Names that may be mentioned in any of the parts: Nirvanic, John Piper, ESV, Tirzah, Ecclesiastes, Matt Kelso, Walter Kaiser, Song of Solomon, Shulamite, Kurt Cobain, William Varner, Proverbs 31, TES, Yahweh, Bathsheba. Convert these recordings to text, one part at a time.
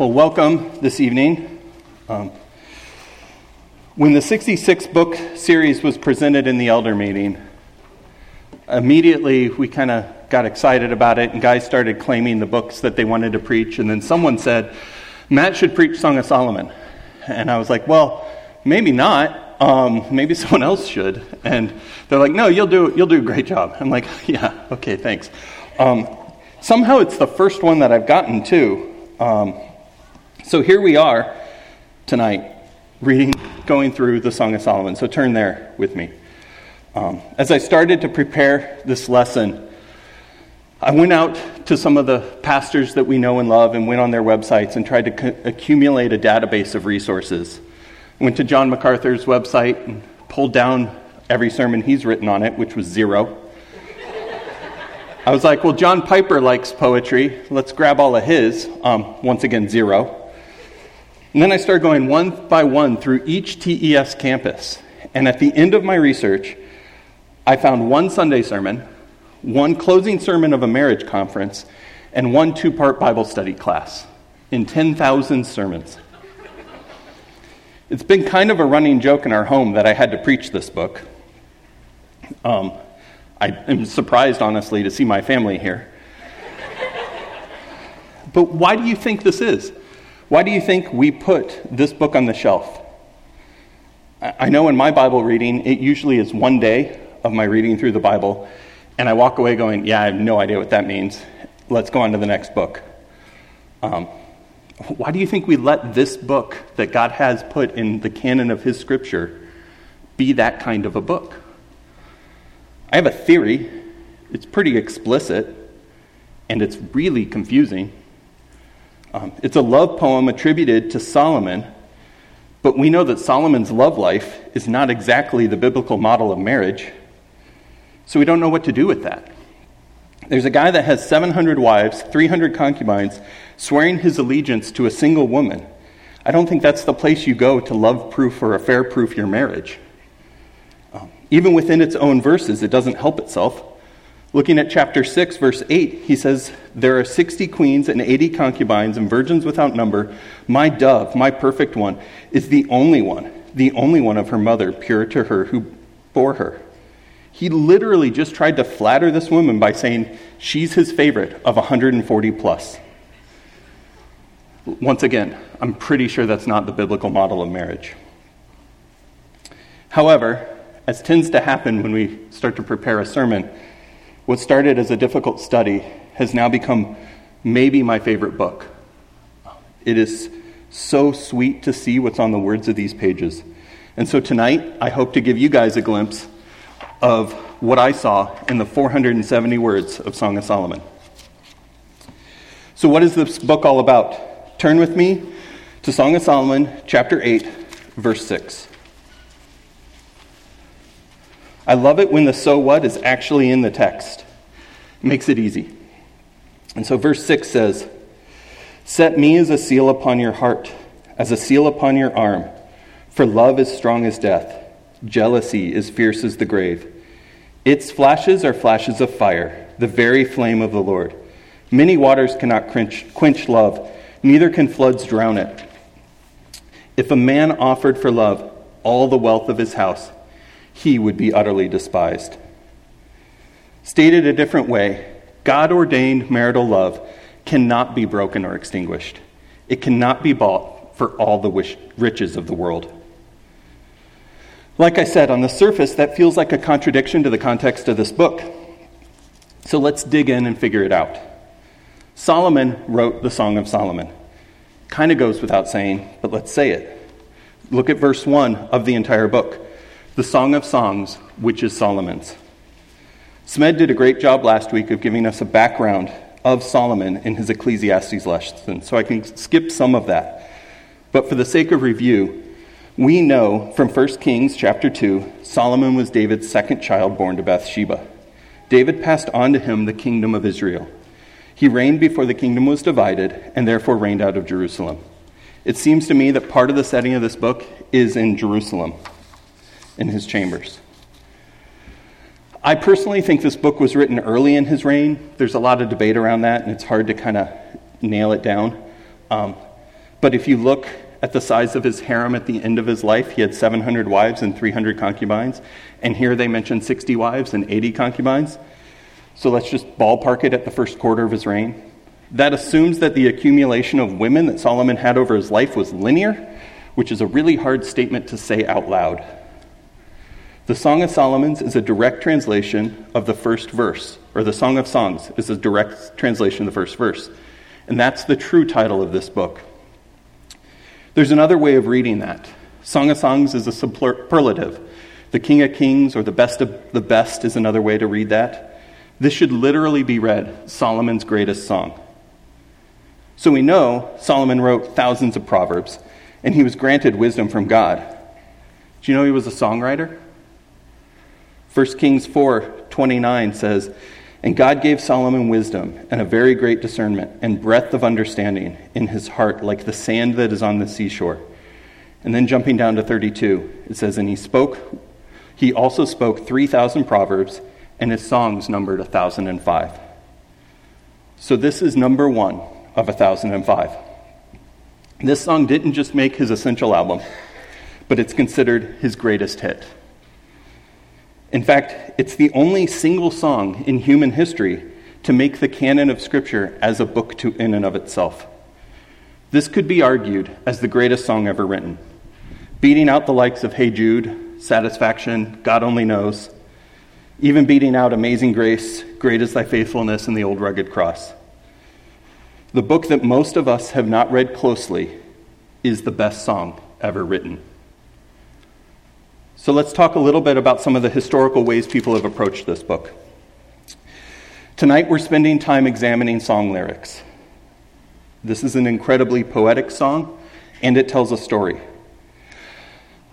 Well, welcome this evening. When the 66-book series was presented in the elder meeting, immediately we kind of got excited about it, and guys started claiming the books that they wanted to preach, and then someone said, Matt should preach Song of Solomon. And I was like, well, maybe not. Maybe someone else should. And they're like, no, you'll do a great job. I'm like, yeah, okay, thanks. Somehow it's the first one that I've gotten to. So here we are tonight, going through the Song of Solomon. So turn there with me. As I started to prepare this lesson, I went out to some of the pastors that we know and love and went on their websites and tried to accumulate a database of resources. I went to John MacArthur's website and pulled down every sermon he's written on it, which was zero. I was like, well, John Piper likes poetry. Let's grab all of his. Once again, zero. And then I started going one by one through each TES campus. And at the end of my research, I found one Sunday sermon, one closing sermon of a marriage conference, and one two-part Bible study class in 10,000 sermons. It's been kind of a running joke in our home that I had to preach this book. I am surprised, honestly, to see my family here. But why do you think this is? Why do you think we put this book on the shelf? I know in my Bible reading, it usually is one day of my reading through the Bible, and I walk away going, yeah, I have no idea what that means. Let's go on to the next book. Why do you think we let this book that God has put in the canon of his scripture be that kind of a book? I have a theory. It's pretty explicit, and it's really confusing. It's a love poem attributed to Solomon, but we know that Solomon's love life is not exactly the biblical model of marriage, so we don't know what to do with that. There's a guy that has 700 wives, 300 concubines, swearing his allegiance to a single woman. I don't think that's the place you go to love-proof or affair-proof your marriage. Even within its own verses, it doesn't help itself. Looking at chapter 6, verse 8, he says, there are 60 queens and 80 concubines and virgins without number. My dove, my perfect one, is the only one of her mother, pure to her, who bore her. He literally just tried to flatter this woman by saying she's his favorite of 140 plus. Once again, I'm pretty sure that's not the biblical model of marriage. However, as tends to happen when we start to prepare a sermon, what started as a difficult study has now become maybe my favorite book. It is so sweet to see what's on the words of these pages. And so tonight, I hope to give you guys a glimpse of what I saw in the 470 words of Song of Solomon. So what is this book all about? Turn with me to Song of Solomon, chapter 8, verse 6. I love it when the so what is actually in the text. It makes it easy. And so verse 6 says, set me as a seal upon your heart, as a seal upon your arm, for love is strong as death. Jealousy is fierce as the grave. Its flashes are flashes of fire, the very flame of the Lord. Many waters cannot quench love, neither can floods drown it. If a man offered for love all the wealth of his house, he would be utterly despised. Stated a different way, God-ordained marital love cannot be broken or extinguished. It cannot be bought for all the riches of the world. Like I said, on the surface, that feels like a contradiction to the context of this book. So let's dig in and figure it out. Solomon wrote the Song of Solomon. Kind of goes without saying, but let's say it. Look at verse 1 of the entire book. The Song of Songs, which is Solomon's. Smed did a great job last week of giving us a background of Solomon in his Ecclesiastes lesson, so I can skip some of that. But for the sake of review, we know from 1 Kings chapter 2, Solomon was David's second child born to Bathsheba. David passed on to him the kingdom of Israel. He reigned before the kingdom was divided, and therefore reigned out of Jerusalem. It seems to me that part of the setting of this book is in Jerusalem, in his chambers. I personally think this book was written early in his reign. There's a lot of debate around that, and it's hard to kind of nail it down. But if you look at the size of his harem at the end of his life, he had 700 wives and 300 concubines. And here they mention 60 wives and 80 concubines. So let's just ballpark it at the first quarter of his reign. That assumes that the accumulation of women that Solomon had over his life was linear, which is a really hard statement to say out loud. The Song of Solomon is a direct translation of the first verse, or the Song of Songs is a direct translation of the first verse. And that's the true title of this book. There's another way of reading that. Song of Songs is a superlative. The King of Kings, or the best of the best, is another way to read that. This should literally be read, Solomon's greatest song. So we know Solomon wrote thousands of proverbs, and he was granted wisdom from God. Do you know he was a songwriter? 1 Kings 4:29 says, "And God gave Solomon wisdom and a very great discernment and breadth of understanding in his heart like the sand that is on the seashore." And then jumping down to 32, it says, "And he also spoke 3,000 proverbs, and his songs numbered 1,005. So this is number one of 1,005. This song didn't just make his essential album, but it's considered his greatest hit. In fact, it's the only single song in human history to make the canon of Scripture as a book in and of itself. This could be argued as the greatest song ever written, beating out the likes of Hey Jude, Satisfaction, God Only Knows, even beating out Amazing Grace, Great Is Thy Faithfulness, and the Old Rugged Cross. The book that most of us have not read closely is the best song ever written. So let's talk a little bit about some of the historical ways people have approached this book. Tonight we're spending time examining song lyrics. This is an incredibly poetic song, and it tells a story.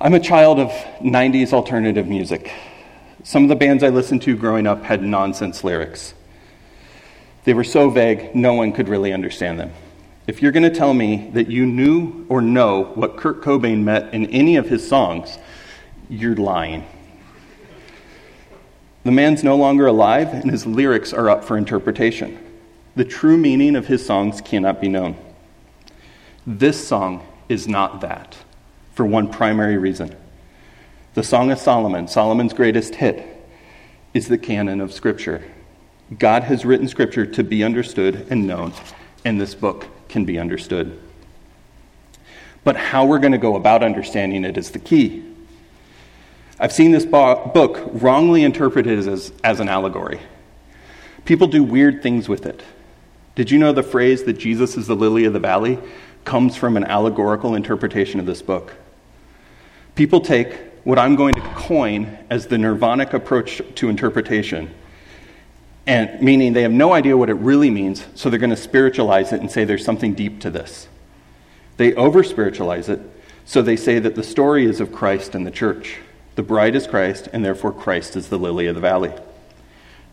I'm a child of 90s alternative music. Some of the bands I listened to growing up had nonsense lyrics. They were so vague, no one could really understand them. If you're going to tell me that you knew or know what Kurt Cobain meant in any of his songs, you're lying. The man's no longer alive, and his lyrics are up for interpretation. The true meaning of his songs cannot be known. This song is not that, for one primary reason. The Song of Solomon, Solomon's greatest hit, is the canon of Scripture. God has written Scripture to be understood and known, and this book can be understood. But how we're going to go about understanding it is the key. I've seen this book wrongly interpreted as an allegory. People do weird things with it. Did you know the phrase that Jesus is the lily of the valley comes from an allegorical interpretation of this book? People take what I'm going to coin as the Nirvanic approach to interpretation, and meaning they have no idea what it really means, so they're going to spiritualize it and say there's something deep to this. They over-spiritualize it, so they say that the story is of Christ and the church. The bride is Christ, and therefore Christ is the lily of the valley.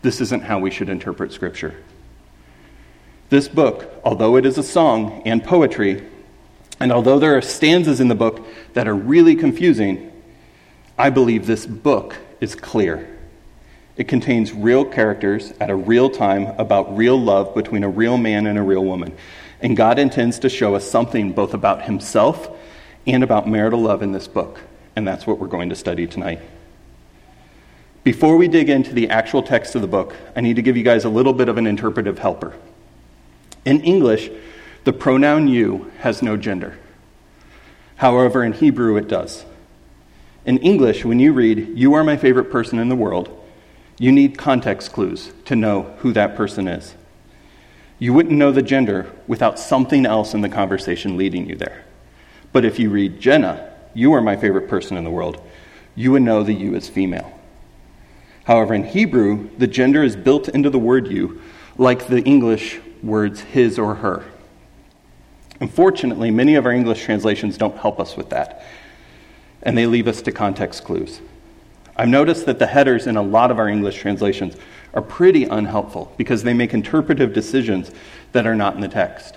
This isn't how we should interpret Scripture. This book, although it is a song and poetry, and although there are stanzas in the book that are really confusing, I believe this book is clear. It contains real characters at a real time about real love between a real man and a real woman. And God intends to show us something both about himself and about marital love in this book. And that's what we're going to study tonight. Before we dig into the actual text of the book, I need to give you guys a little bit of an interpretive helper. In English, the pronoun you has no gender. However, in Hebrew, it does. In English, when you read, "You are my favorite person in the world," you need context clues to know who that person is. You wouldn't know the gender without something else in the conversation leading you there. But if you read Jenna, "You are my favorite person in the world," you would know the you is female. However, in Hebrew, the gender is built into the word you, like the English words his or her. Unfortunately, many of our English translations don't help us with that, and they leave us to context clues. I've noticed that the headers in a lot of our English translations are pretty unhelpful because they make interpretive decisions that are not in the text.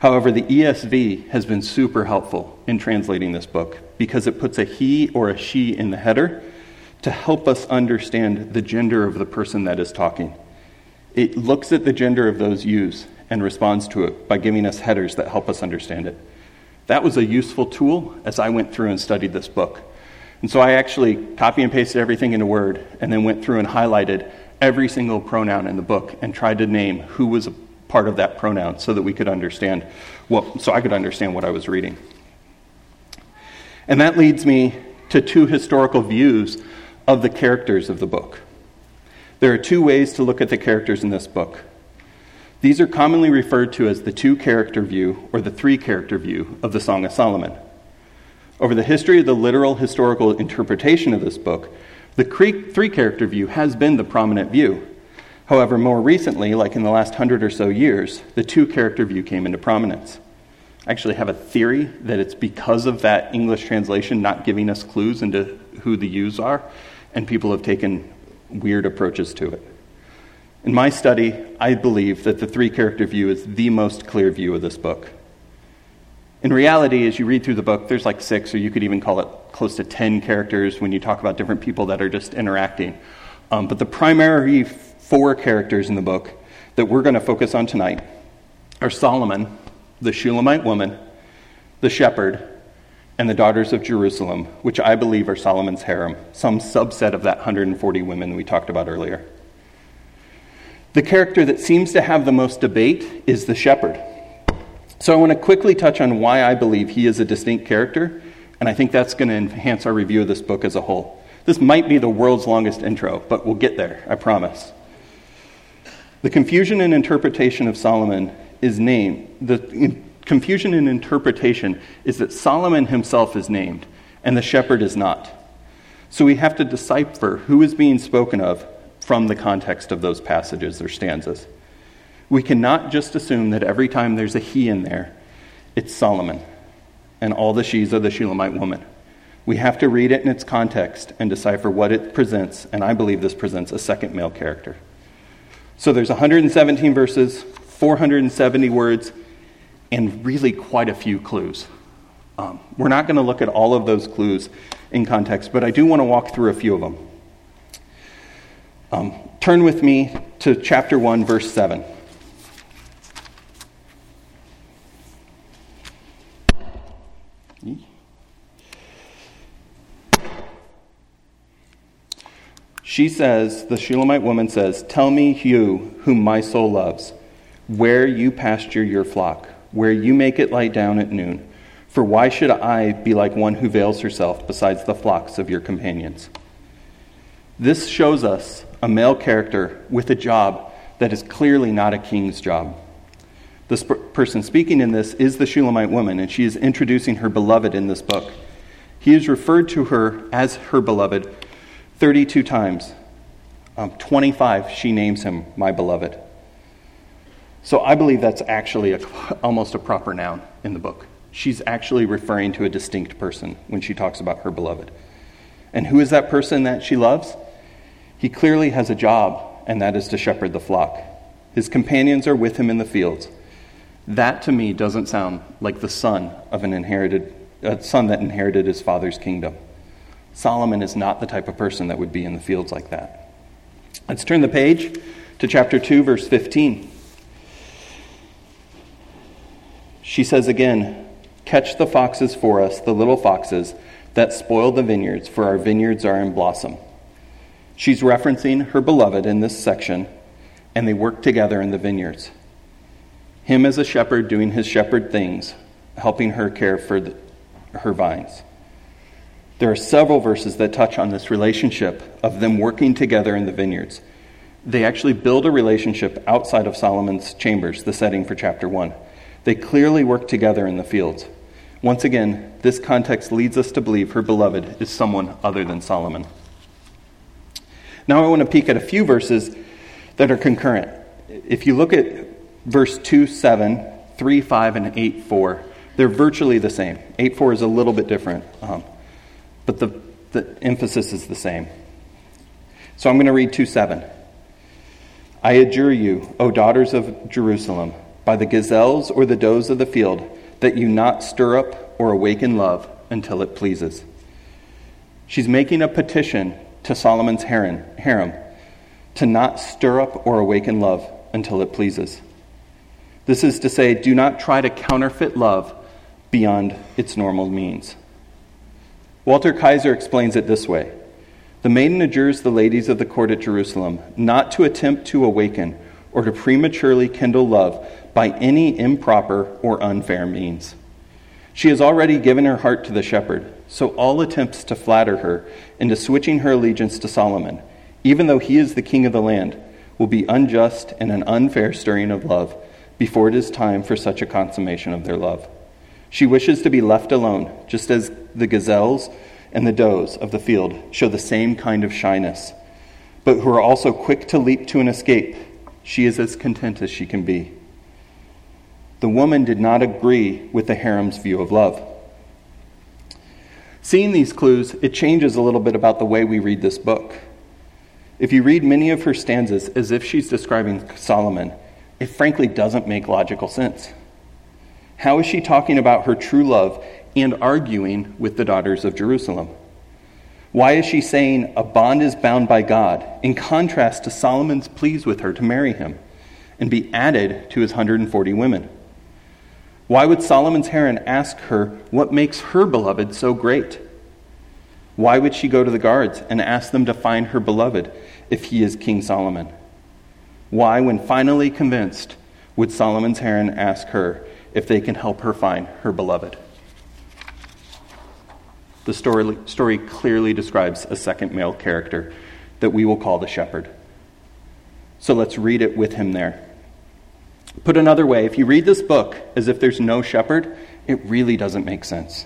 However, the ESV has been super helpful in translating this book because it puts a he or a she in the header to help us understand the gender of the person that is talking. It looks at the gender of those yous and responds to it by giving us headers that help us understand it. That was a useful tool as I went through and studied this book. And so I actually copy and pasted everything into Word and then went through and highlighted every single pronoun in the book and tried to name who was a part of that pronoun so that we could understand so I could understand what I was reading. And that leads me to two historical views of the characters of the book. There are two ways to look at the characters in this book. These are commonly referred to as the two-character view or the three-character view of the Song of Solomon. Over the history of the literal historical interpretation of this book, the three-character view has been the prominent view. However, more recently, like in the last 100 or so years, the two-character view came into prominence. I actually have a theory that it's because of that English translation not giving us clues into who the yous are, and people have taken weird approaches to it. In my study, I believe that the three-character view is the most clear view of this book. In reality, as you read through the book, there's like 6, or you could even call it close to 10 characters when you talk about different people that are just interacting. But the primary 4 characters in the book that we're going to focus on tonight are Solomon, the Shulamite woman, the shepherd, and the daughters of Jerusalem, which I believe are Solomon's harem, some subset of that 140 women we talked about earlier. The character that seems to have the most debate is the shepherd. So I want to quickly touch on why I believe he is a distinct character, and I think that's going to enhance our review of this book as a whole. This might be the world's longest intro, but we'll get there, I promise. The confusion and interpretation of Solomon is named. The confusion in interpretation is that Solomon himself is named, and the shepherd is not. So we have to decipher who is being spoken of from the context of those passages or stanzas. We cannot just assume that every time there's a he in there, it's Solomon, and all the she's are the Shulamite woman. We have to read it in its context and decipher what it presents, and I believe this presents a second male character. So there's 117 verses, 470 words, and really quite a few clues. We're not going to look at all of those clues in context, but I do want to walk through a few of them. Turn with me to chapter 1, verse 7. She says, the Shulamite woman says, "Tell me, you whom my soul loves, where you pasture your flock, where you make it lie down at noon. For why should I be like one who veils herself besides the flocks of your companions?" This shows us a male character with a job that is clearly not a king's job. This person speaking in this is the Shulamite woman, and she is introducing her beloved in this book. He is referred to her as her beloved 32 times. 25, she names him my beloved. So I believe that's actually almost a proper noun in the book. She's actually referring to a distinct person when she talks about her beloved. And who is that person that she loves? He clearly has a job, and that is to shepherd the flock. His companions are with him in the fields. That, to me, doesn't sound like the son of a son that inherited his father's kingdom. Solomon is not the type of person that would be in the fields like that. Let's turn the page to chapter 2, verse 15. She says again, "Catch the foxes for us, the little foxes that spoil the vineyards, for our vineyards are in blossom." She's referencing her beloved in this section, and they work together in the vineyards. Him as a shepherd doing his shepherd things, helping her care for her vines. There are several verses that touch on this relationship of them working together in the vineyards. They actually build a relationship outside of Solomon's chambers, the setting for chapter 1. They clearly work together in the fields. Once again, this context leads us to believe her beloved is someone other than Solomon. Now I want to peek at a few verses that are concurrent. If you look at verse 2, 7, 3, 5, and 8, 4, they're virtually the same. 8, 4 is a little bit different, but the emphasis is the same. So I'm going to read 2, 7. "I adjure you, O daughters of Jerusalem, by the gazelles or the does of the field, that you not stir up or awaken love until it pleases." She's making a petition to Solomon's harem to not stir up or awaken love until it pleases. This is to say, do not try to counterfeit love beyond its normal means. Walter Kaiser explains it this way. The maiden adjures the ladies of the court at Jerusalem not to attempt to awaken or to prematurely kindle love by any improper or unfair means. She has already given her heart to the shepherd, so all attempts to flatter her into switching her allegiance to Solomon, even though he is the king of the land, will be unjust and an unfair stirring of love before it is time for such a consummation of their love. She wishes to be left alone, just as the gazelles and the does of the field show the same kind of shyness, but who are also quick to leap to an escape. She is as content as she can be. The woman did not agree with the harem's view of love. Seeing these clues, it changes a little bit about the way we read this book. If you read many of her stanzas as if she's describing Solomon, it frankly doesn't make logical sense. How is she talking about her true love and arguing with the daughters of Jerusalem? Why is she saying a bond is bound by God in contrast to Solomon's pleas with her to marry him and be added to his 140 women? Why would Solomon's harem ask her what makes her beloved so great? Why would she go to the guards and ask them to find her beloved if he is King Solomon? Why, when finally convinced, would Solomon's harem ask her if they can help her find her beloved? The story clearly describes a second male character that we will call the shepherd. So let's read it with him there. Put another way, if you read this book as if there's no shepherd, it really doesn't make sense.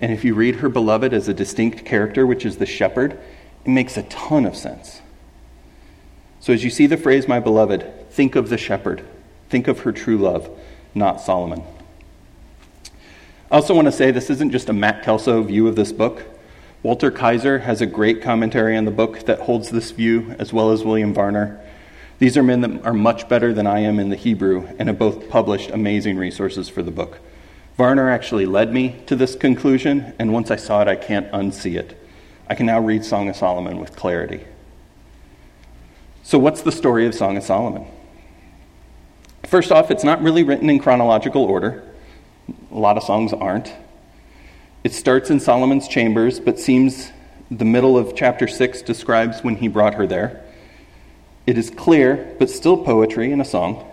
And if you read her beloved as a distinct character, which is the shepherd, it makes a ton of sense. So as you see the phrase, my beloved, think of the shepherd. Think of her true love, not Solomon. I also want to say this isn't just a Matt Kelso view of this book. Walter Kaiser has a great commentary on the book that holds this view, as well as William Varner. These are men that are much better than I am in the Hebrew and have both published amazing resources for the book. Varner actually led me to this conclusion, and once I saw it, I can't unsee it. I can now read Song of Solomon with clarity. So what's the story of Song of Solomon? First off, it's not really written in chronological order. A lot of songs aren't. It starts in Solomon's chambers, but seems the middle of chapter 6 describes when he brought her there. It is clear, but still poetry and a song.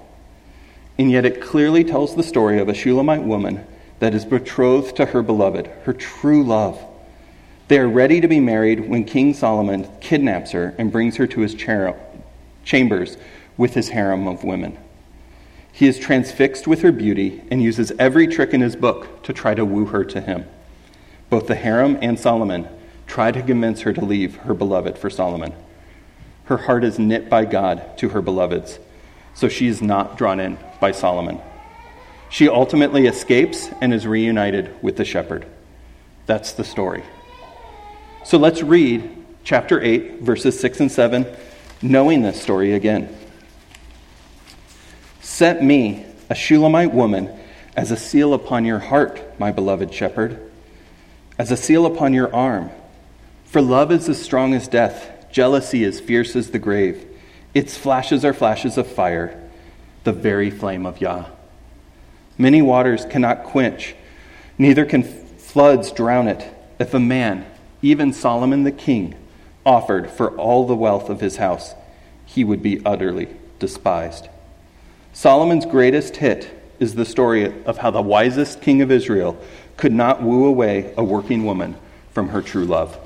And yet it clearly tells the story of a Shulamite woman that is betrothed to her beloved, her true love. They are ready to be married when King Solomon kidnaps her and brings her to his chambers with his harem of women. He is transfixed with her beauty and uses every trick in his book to try to woo her to him. Both the harem and Solomon try to convince her to leave her beloved for Solomon. Her heart is knit by God to her beloved's, so she is not drawn in by Solomon. She ultimately escapes and is reunited with the shepherd. That's the story. So let's read chapter 8, verses 6 and 7, knowing this story again. Set me, a Shulamite woman, as a seal upon your heart, my beloved shepherd, as a seal upon your arm. For love is as strong as death, jealousy as fierce as the grave. Its flashes are flashes of fire, the very flame of Yah. Many waters cannot quench, neither can floods drown it. If a man, even Solomon the king, offered for all the wealth of his house, he would be utterly despised. Solomon's greatest hit is the story of how the wisest king of Israel could not woo away a working woman from her true love.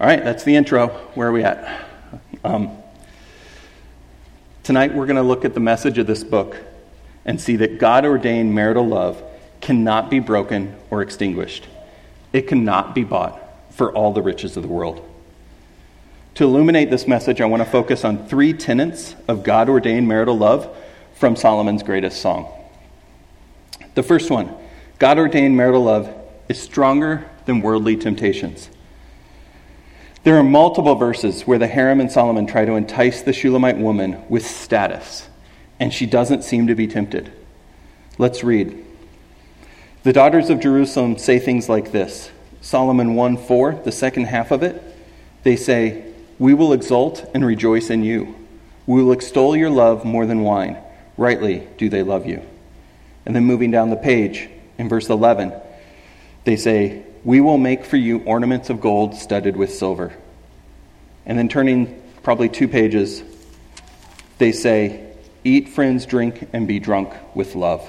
All right, that's the intro. Where are we at? Tonight we're going to look at the message of this book and see that God-ordained marital love cannot be broken or extinguished. It cannot be bought for all the riches of the world. To illuminate this message, I want to focus on three tenets of God-ordained marital love from Solomon's greatest song. The first one, God-ordained marital love is stronger than worldly temptations. There are multiple verses where the harem and Solomon try to entice the Shulamite woman with status, and she doesn't seem to be tempted. Let's read. The daughters of Jerusalem say things like this. Solomon 1:4, the second half of it, they say, we will exult and rejoice in you. We will extol your love more than wine. Rightly do they love you. And then moving down the page, in verse 11, they say, "We will make for you ornaments of gold studded with silver." And then turning probably two pages, they say, "Eat, friends, drink, and be drunk with love."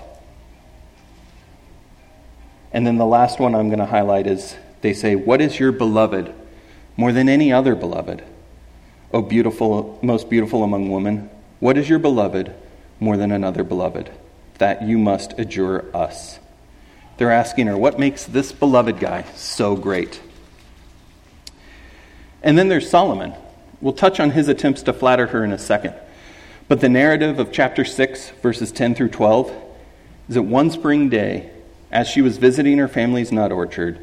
And then the last one I'm going to highlight is, they say, "What is your beloved more than any other beloved? O beautiful, most beautiful among women, what is your beloved more than another beloved? That you must adjure us." They're asking her, what makes this beloved guy so great? And then there's Solomon. We'll touch on his attempts to flatter her in a second. But the narrative of chapter 6, verses 10 through 12, is that one spring day, as she was visiting her family's nut orchard,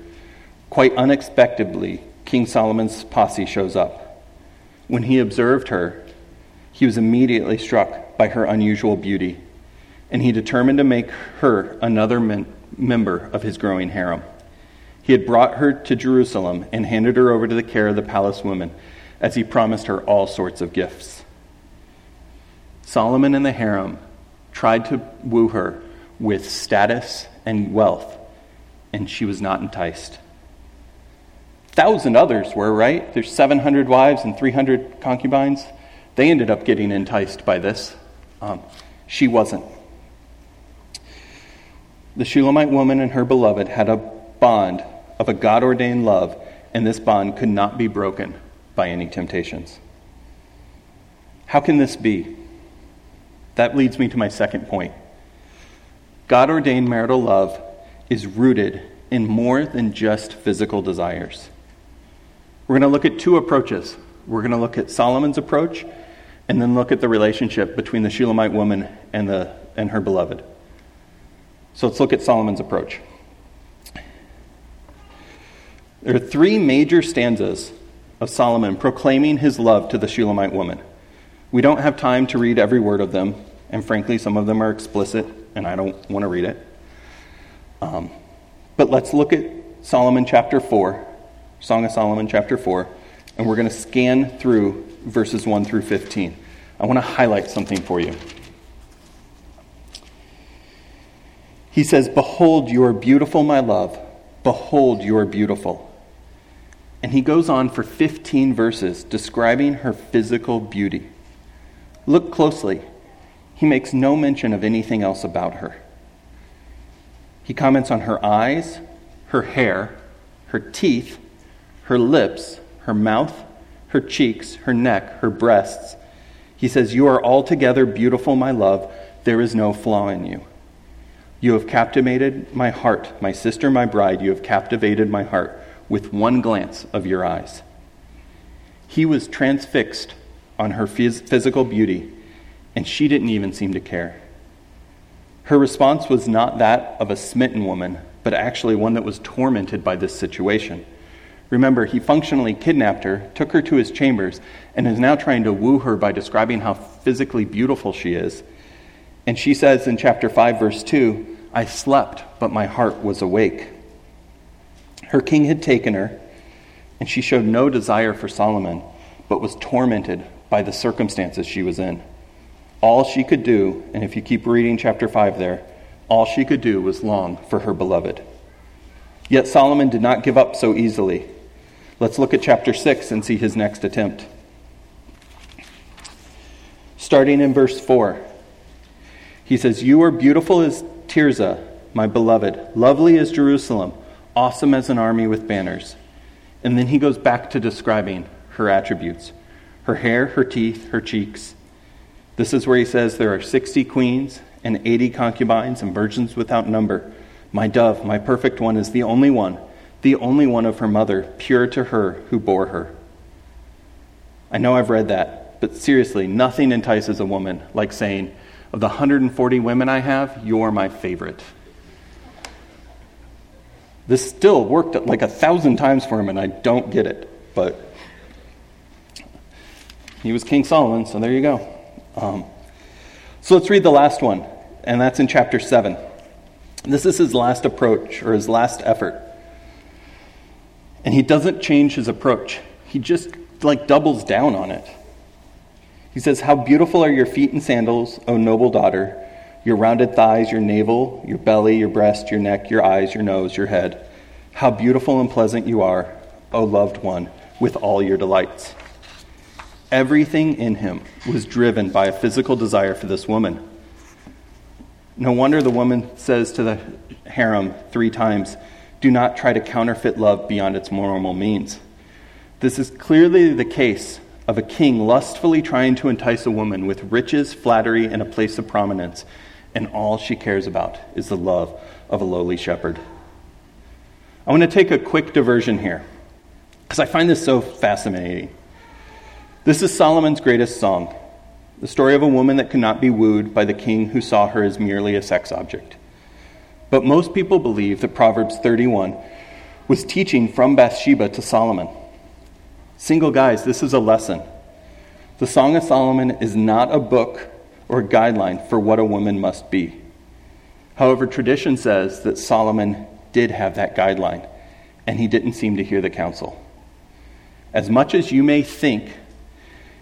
quite unexpectedly, King Solomon's posse shows up. When he observed her, he was immediately struck by her unusual beauty, and he determined to make her another member of his growing harem. He had brought her to Jerusalem and handed her over to the care of the palace women, as he promised her all sorts of gifts. Solomon and the harem tried to woo her with status and wealth, and she was not enticed. 1,000 others were, right? There's 700 wives and 300 concubines. They ended up getting enticed by this. She wasn't. The Shulamite woman and her beloved had a bond of a God-ordained love, and this bond could not be broken by any temptations. How can this be? That leads me to my second point. God-ordained marital love is rooted in more than just physical desires. We're going to look at two approaches. We're going to look at Solomon's approach and then look at the relationship between the Shulamite woman and her beloved. So let's look at Solomon's approach. There are three major stanzas of Solomon proclaiming his love to the Shulamite woman. We don't have time to read every word of them, and frankly, some of them are explicit, and I don't want to read it. But let's look at Solomon chapter 4, Song of Solomon chapter 4, and we're going to scan through verses 1 through 15. I want to highlight something for you. He says, "Behold, you are beautiful, my love. Behold, you are beautiful." And he goes on for 15 verses describing her physical beauty. Look closely. He makes no mention of anything else about her. He comments on her eyes, her hair, her teeth, her lips, her mouth, her cheeks, her neck, her breasts. He says, "You are altogether beautiful, my love. There is no flaw in you. You have captivated my heart, my sister, my bride. You have captivated my heart with one glance of your eyes." He was transfixed on her physical beauty, and she didn't even seem to care. Her response was not that of a smitten woman, but actually one that was tormented by this situation. Remember, he functionally kidnapped her, took her to his chambers, and is now trying to woo her by describing how physically beautiful she is. And she says in chapter 5, verse 2, "I slept, but my heart was awake." Her king had taken her, and she showed no desire for Solomon, but was tormented by the circumstances she was in. All she could do, and if you keep reading chapter 5 there, all she could do was long for her beloved. Yet Solomon did not give up so easily. Let's look at chapter 6 and see his next attempt. Starting in verse 4, he says, "You are beautiful as Tirzah, my beloved, lovely as Jerusalem, awesome as an army with banners." And then he goes back to describing her attributes, her hair, her teeth, her cheeks. This is where he says, "There are 60 queens and 80 concubines and virgins without number. My dove, my perfect one, is the only one of her mother, pure to her who bore her." I know I've read that, but seriously, nothing entices a woman like saying, "Of the 140 women I have, you're my favorite." This still worked like 1,000 times for him, and I don't get it, but he was King Solomon, so there you go. So let's read the last one, and that's in chapter 7. This is his last approach, or his last effort. And he doesn't change his approach. He just doubles down on it. He says, "How beautiful are your feet in sandals, O noble daughter. your rounded thighs, your navel, your belly, your breast, your neck, your eyes, your nose, your head. How beautiful and pleasant you are, O loved one, with all your delights." Everything in him was driven by a physical desire for this woman. No wonder the woman says to the harem 3 times, "Do not try to counterfeit love beyond its normal means." This is clearly the case of a king lustfully trying to entice a woman with riches, flattery, and a place of prominence, and all she cares about is the love of a lowly shepherd. I want to take a quick diversion here, because I find this so fascinating. This is Solomon's greatest song, the story of a woman that could not be wooed by the king who saw her as merely a sex object. But most people believe that Proverbs 31 was teaching from Bathsheba to Solomon. Single guys, this is a lesson. The Song of Solomon is not a book or guideline for what a woman must be. However, tradition says that Solomon did have that guideline, and he didn't seem to hear the counsel. As much as you may think,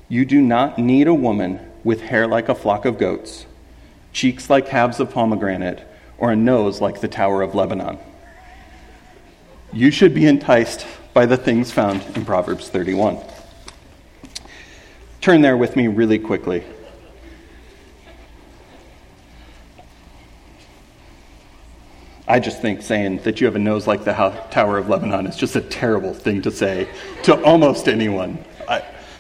you do not need a woman with hair like a flock of goats, cheeks like halves of pomegranate, or a nose like the Tower of Lebanon. You should be enticed by the things found in Proverbs 31. Turn there with me really quickly. I just think saying that you have a nose like the Tower of Lebanon is just a terrible thing to say to almost anyone.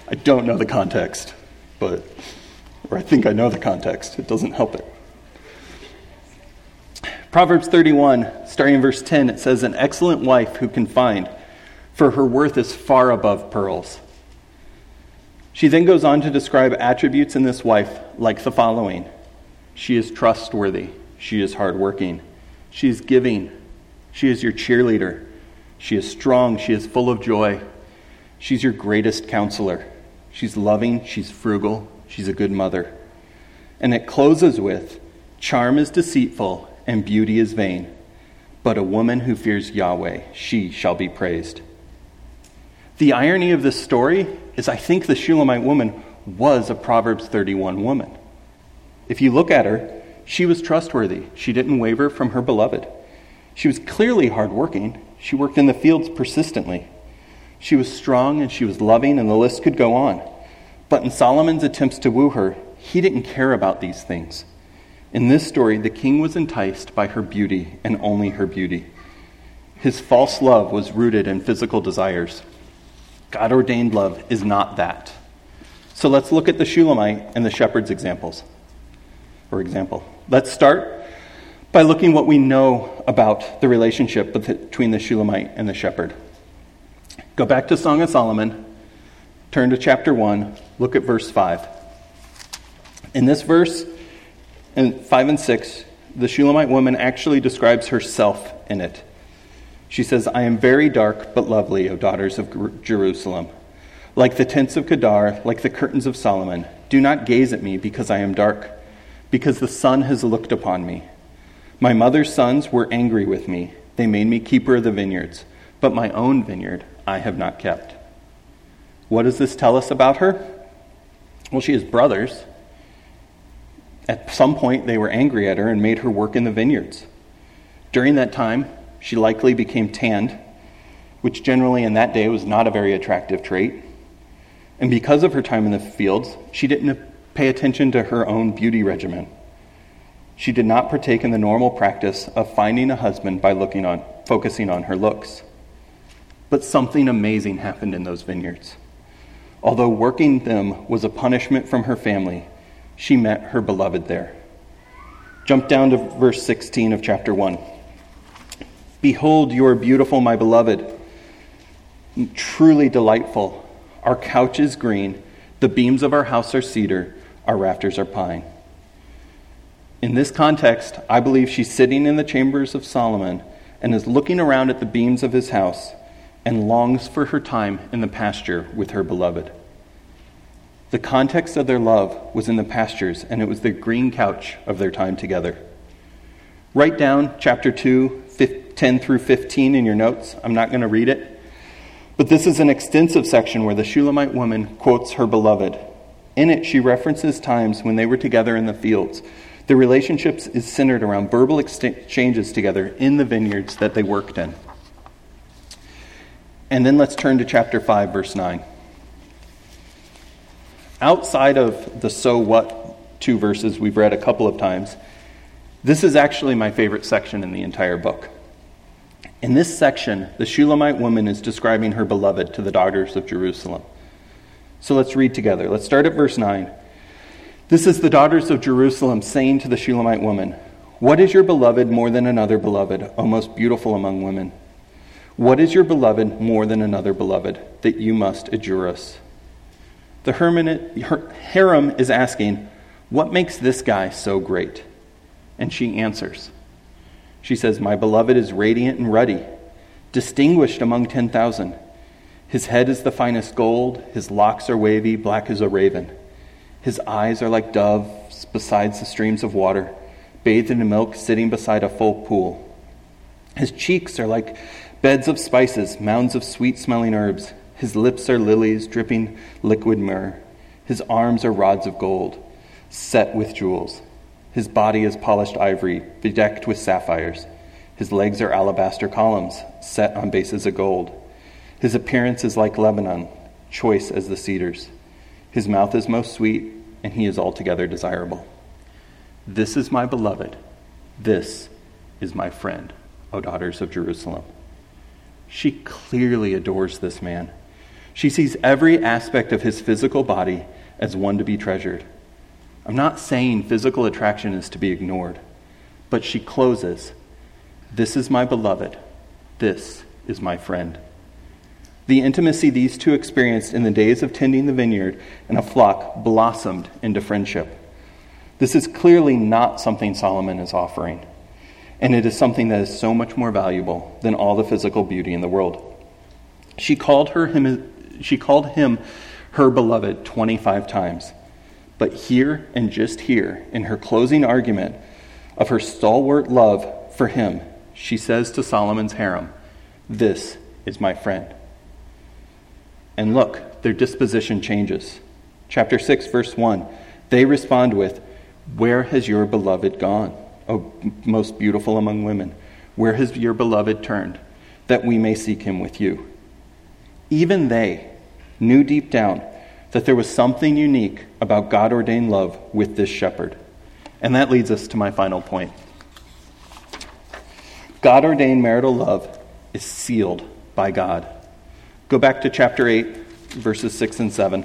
I don't know the context, or I think I know the context. It doesn't help it. Proverbs 31, starting in verse 10, it says, "An excellent wife who can find, for her worth is far above pearls." She then goes on to describe attributes in this wife like the following. She is trustworthy. She is hardworking. She is giving. She is your cheerleader. She is strong. She is full of joy. She's your greatest counselor. She's loving. She's frugal. She's a good mother. And it closes with, "Charm is deceitful and beauty is vain, but a woman who fears Yahweh, she shall be praised." The irony of this story is I think the Shulamite woman was a Proverbs 31 woman. If you look at her, she was trustworthy. She didn't waver from her beloved. She was clearly hardworking. She worked in the fields persistently. She was strong and she was loving, and the list could go on. But in Solomon's attempts to woo her, he didn't care about these things. In this story, the king was enticed by her beauty and only her beauty. His false love was rooted in physical desires. God-ordained love is not that. So let's look at the Shulamite and the shepherd's example. Let's start by looking what we know about the relationship between the Shulamite and the shepherd. Go back to Song of Solomon, turn to chapter 1, look at verse 5. In this verse, in 5 and 6, the Shulamite woman actually describes herself in it. She says, "I am very dark but lovely, O daughters of Jerusalem. Like the tents of Kedar, like the curtains of Solomon, do not gaze at me because I am dark, because the sun has looked upon me. My mother's sons were angry with me. They made me keeper of the vineyards, but my own vineyard I have not kept." What does this tell us about her? Well, she has brothers. At some point, they were angry at her and made her work in the vineyards. During that time, she likely became tanned, which generally in that day was not a very attractive trait. And because of her time in the fields, she didn't pay attention to her own beauty regimen. She did not partake in the normal practice of finding a husband by focusing on her looks. But something amazing happened in those vineyards. Although working them was a punishment from her family, she met her beloved there. Jump down to verse 16 of chapter 1. "Behold, you are beautiful, my beloved, truly delightful. Our couch is green, the beams of our house are cedar, our rafters are pine." In this context, I believe she's sitting in the chambers of Solomon and is looking around at the beams of his house and longs for her time in the pasture with her beloved. The context of their love was in the pastures, and it was the green couch of their time together. Write down chapter 2, 10 through 15 in your notes. I'm not going to read it. But this is an extensive section where the Shulamite woman quotes her beloved. In it, she references times when they were together in the fields, The relationship is centered around verbal exchanges together in the vineyards that they worked in. And then let's turn to chapter 5, verse 9. Outside of the so what two verses we've read a couple of times, this is actually my favorite section in the entire book. In this section, the Shulamite woman is describing her beloved to the daughters of Jerusalem. So let's read together. Let's start at verse 9. This is the daughters of Jerusalem saying to the Shulamite woman, "What is your beloved more than another beloved, O most beautiful among women? What is your beloved more than another beloved, that you must adjure us?" The harem is asking, "What makes this guy so great?" And she answers. She says, "My beloved is radiant and ruddy, distinguished among 10,000. His head is the finest gold, his locks are wavy, black as a raven. His eyes are like doves beside the streams of water, bathed in milk, sitting beside a full pool. His cheeks are like beds of spices, mounds of sweet-smelling herbs. His lips are lilies, dripping liquid myrrh. His arms are rods of gold, set with jewels. His body is polished ivory, bedecked with sapphires. His legs are alabaster columns, set on bases of gold. His appearance is like Lebanon, choice as the cedars. His mouth is most sweet, and he is altogether desirable. This is my beloved. This is my friend, O daughters of Jerusalem." She clearly adores this man. She sees every aspect of his physical body as one to be treasured. I'm not saying physical attraction is to be ignored, but she closes, "This is my beloved. This is my friend." The intimacy these two experienced in the days of tending the vineyard and a flock blossomed into friendship. This is clearly not something Solomon is offering. And it is something that is so much more valuable than all the physical beauty in the world. She called him her beloved 25 times. But here and just here, in her closing argument of her stalwart love for him, she says to Solomon's harem, "This is my friend." And look, their disposition changes. Chapter 6, verse 1, they respond with, "Where has your beloved gone? O most beautiful among women, where has your beloved turned, that we may seek him with you?" Even they knew deep down that there was something unique about God-ordained love with this shepherd. And that leads us to my final point. God-ordained marital love is sealed by God. Go back to chapter 8, verses 6 and 7.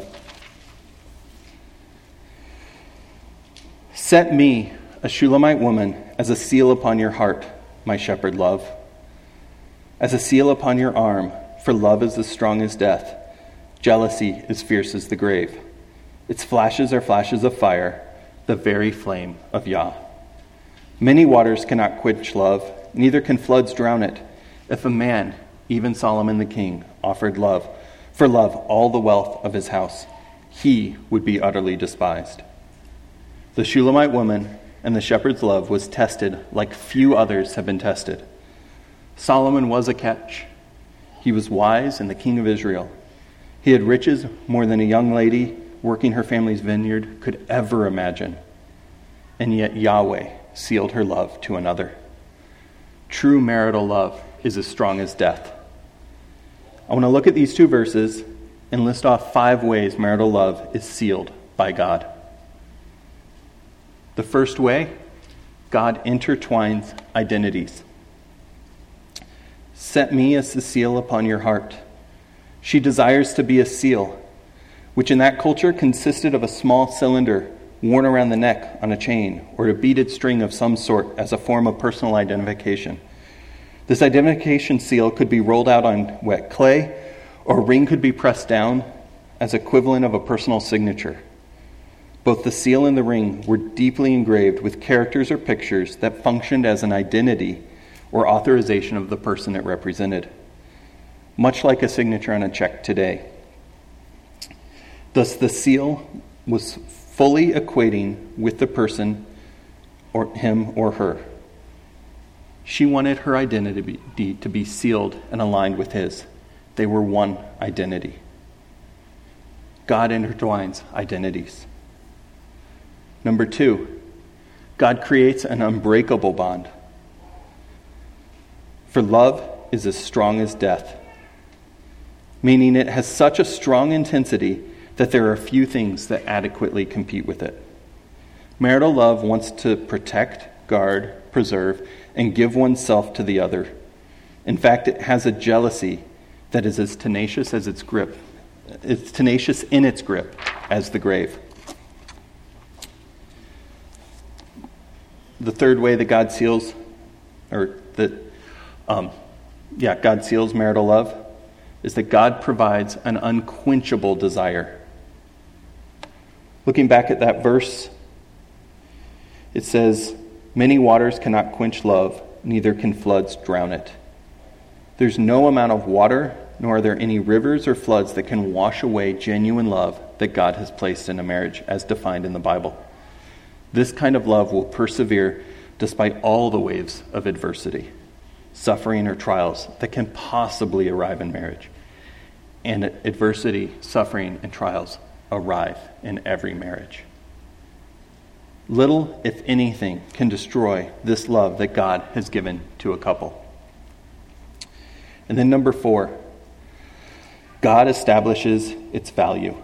"Set me, a Shulamite woman, as a seal upon your heart, my shepherd love, as a seal upon your arm, for love is as strong as death, jealousy as fierce as the grave. Its flashes are flashes of fire, the very flame of Yah. Many waters cannot quench love, neither can floods drown it. If a man, even Solomon the king, offered love, for love all the wealth of his house, he would be utterly despised." The Shulamite woman and the shepherd's love was tested like few others have been tested. Solomon was a catch. He was wise and the king of Israel. He had riches more than a young lady working her family's vineyard could ever imagine. And yet Yahweh sealed her love to another. True marital love is as strong as death. I want to look at these two verses and list off 5 ways marital love is sealed by God. The first way, God intertwines identities. "Set me as the seal upon your heart." She desires to be a seal, which in that culture consisted of a small cylinder worn around the neck on a chain or a beaded string of some sort as a form of personal identification. This identification seal could be rolled out on wet clay, or a ring could be pressed down as equivalent of a personal signature. Both the seal and the ring were deeply engraved with characters or pictures that functioned as an identity or authorization of the person it represented, much like a signature on a check today. Thus, the seal was fully equating with the person, or him or her. She wanted her identity to be sealed and aligned with his. They were one identity. God intertwines identities. Number 2, God creates an unbreakable bond. For love is as strong as death, meaning it has such a strong intensity that there are few things that adequately compete with it. Marital love wants to protect, guard, preserve, and give oneself to the other. In fact, it has a jealousy that is as tenacious as its grip. It's tenacious in its grip as the grave. The third way that God seals, God seals marital love, is that God provides an unquenchable desire. Looking back at that verse, it says, "Many waters cannot quench love, neither can floods drown it." There's no amount of water, nor are there any rivers or floods that can wash away genuine love that God has placed in a marriage, as defined in the Bible. This kind of love will persevere despite all the waves of adversity, suffering, or trials that can possibly arrive in marriage. And adversity, suffering, and trials arrive in every marriage. Little, if anything, can destroy this love that God has given to a couple. And then number 4, God establishes its value.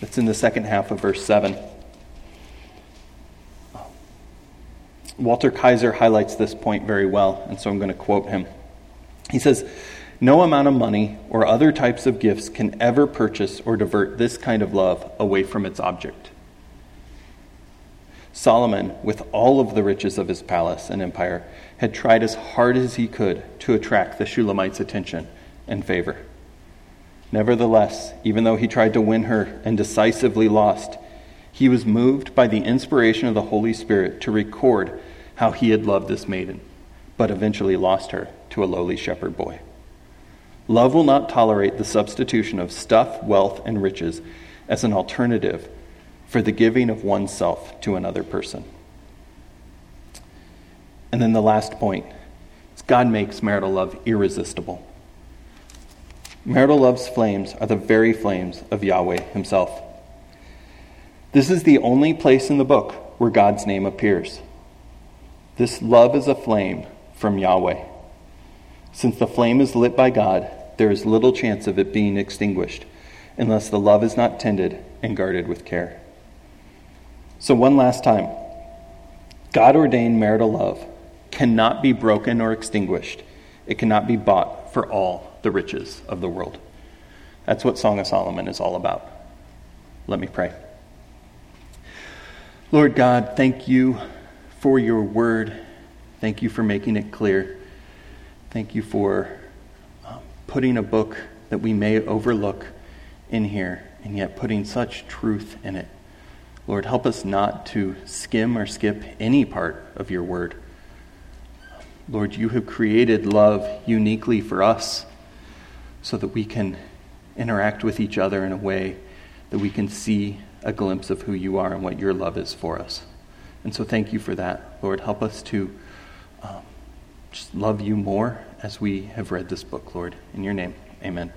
That's in the second half of verse 7. Walter Kaiser highlights this point very well, and so I'm going to quote him. He says, "No amount of money or other types of gifts can ever purchase or divert this kind of love away from its object." Solomon, with all of the riches of his palace and empire, had tried as hard as he could to attract the Shulamite's attention and favor. Nevertheless, even though he tried to win her and decisively lost, he was moved by the inspiration of the Holy Spirit to record how he had loved this maiden, but eventually lost her to a lowly shepherd boy. Love will not tolerate the substitution of stuff, wealth, and riches as an alternative for the giving of oneself to another person. And then the last point is God makes marital love irresistible. Marital love's flames are the very flames of Yahweh himself. This is the only place in the book where God's name appears. This love is a flame from Yahweh. Since the flame is lit by God, there is little chance of it being extinguished unless the love is not tended and guarded with care. So one last time, God-ordained marital love cannot be broken or extinguished. It cannot be bought for all the riches of the world. That's what Song of Solomon is all about. Let me pray. Lord God, thank you for your word. Thank you for making it clear. Thank you for putting a book that we may overlook in here, and yet putting such truth in it. Lord, help us not to skim or skip any part of your word. Lord, you have created love uniquely for us so that we can interact with each other in a way that we can see a glimpse of who you are and what your love is for us. And so thank you for that. Lord, help us to just love you more as we have read this book, Lord. In your name, amen.